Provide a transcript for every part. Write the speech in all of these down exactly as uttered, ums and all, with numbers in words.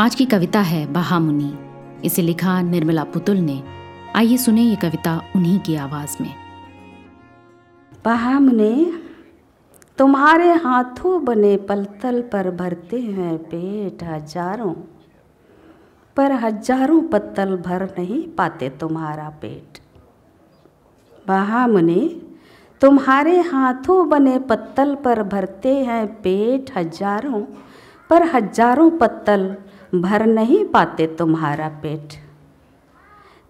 आज की कविता है बहामुनी, इसे लिखा निर्मला पुतुल ने। आइए सुने ये कविता उन्हीं की आवाज में। बहामुनी, तुम्हारे हाथों बने पलतल पर भरते हैं पेट हजारों, पर हजारों पत्तल भर नहीं पाते तुम्हारा पेट। बहामुनी, तुम्हारे हाथों बने पत्तल पर भरते हैं पेट हजारों, पर हजारों पत्तल भर नहीं पाते तुम्हारा पेट।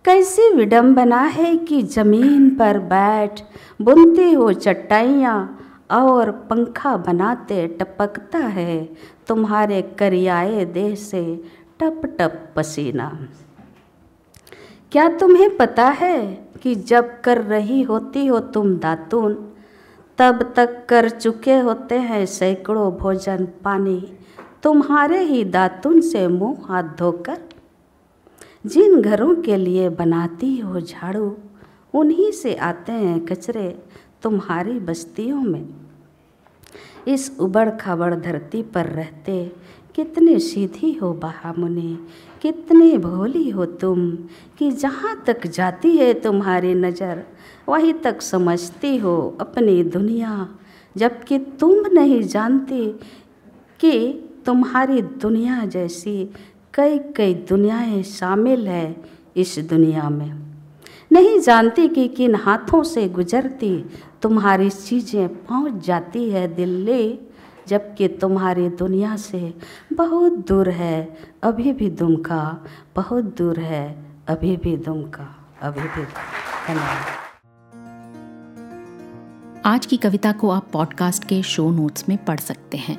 कैसी विडंबना है कि जमीन पर बैठ बुनते हो चटाइयाँ और पंखा बनाते टपकता है तुम्हारे करियाए देह से टप टप पसीना। क्या तुम्हें पता है कि जब कर रही होती हो तुम दातून, तब तक कर चुके होते हैं सैकड़ों भोजन पानी तुम्हारे ही दातुन से मुंह हाथ धोकर। जिन घरों के लिए बनाती हो झाड़ू, उन्हीं से आते हैं कचरे तुम्हारी बस्तियों में। इस उबड़ खाबड़ धरती पर रहते कितने सीधी हो बहामुनी, कितने भोली हो तुम कि जहाँ तक जाती है तुम्हारी नज़र वहीं तक समझती हो अपनी दुनिया, जबकि तुम नहीं जानती कि तुम्हारी दुनिया जैसी कई कई दुनियाएं शामिल है इस दुनिया में। नहीं जानती कि किन हाथों से गुजरती तुम्हारी चीज़ें पहुँच जाती है दिल्ली, जबकि तुम्हारी दुनिया से बहुत दूर है अभी भी दुमका, बहुत दूर है अभी भी दुमका, अभी भी। धन्यवाद। आज की कविता को आप पॉडकास्ट के शो नोट्स में पढ़ सकते हैं।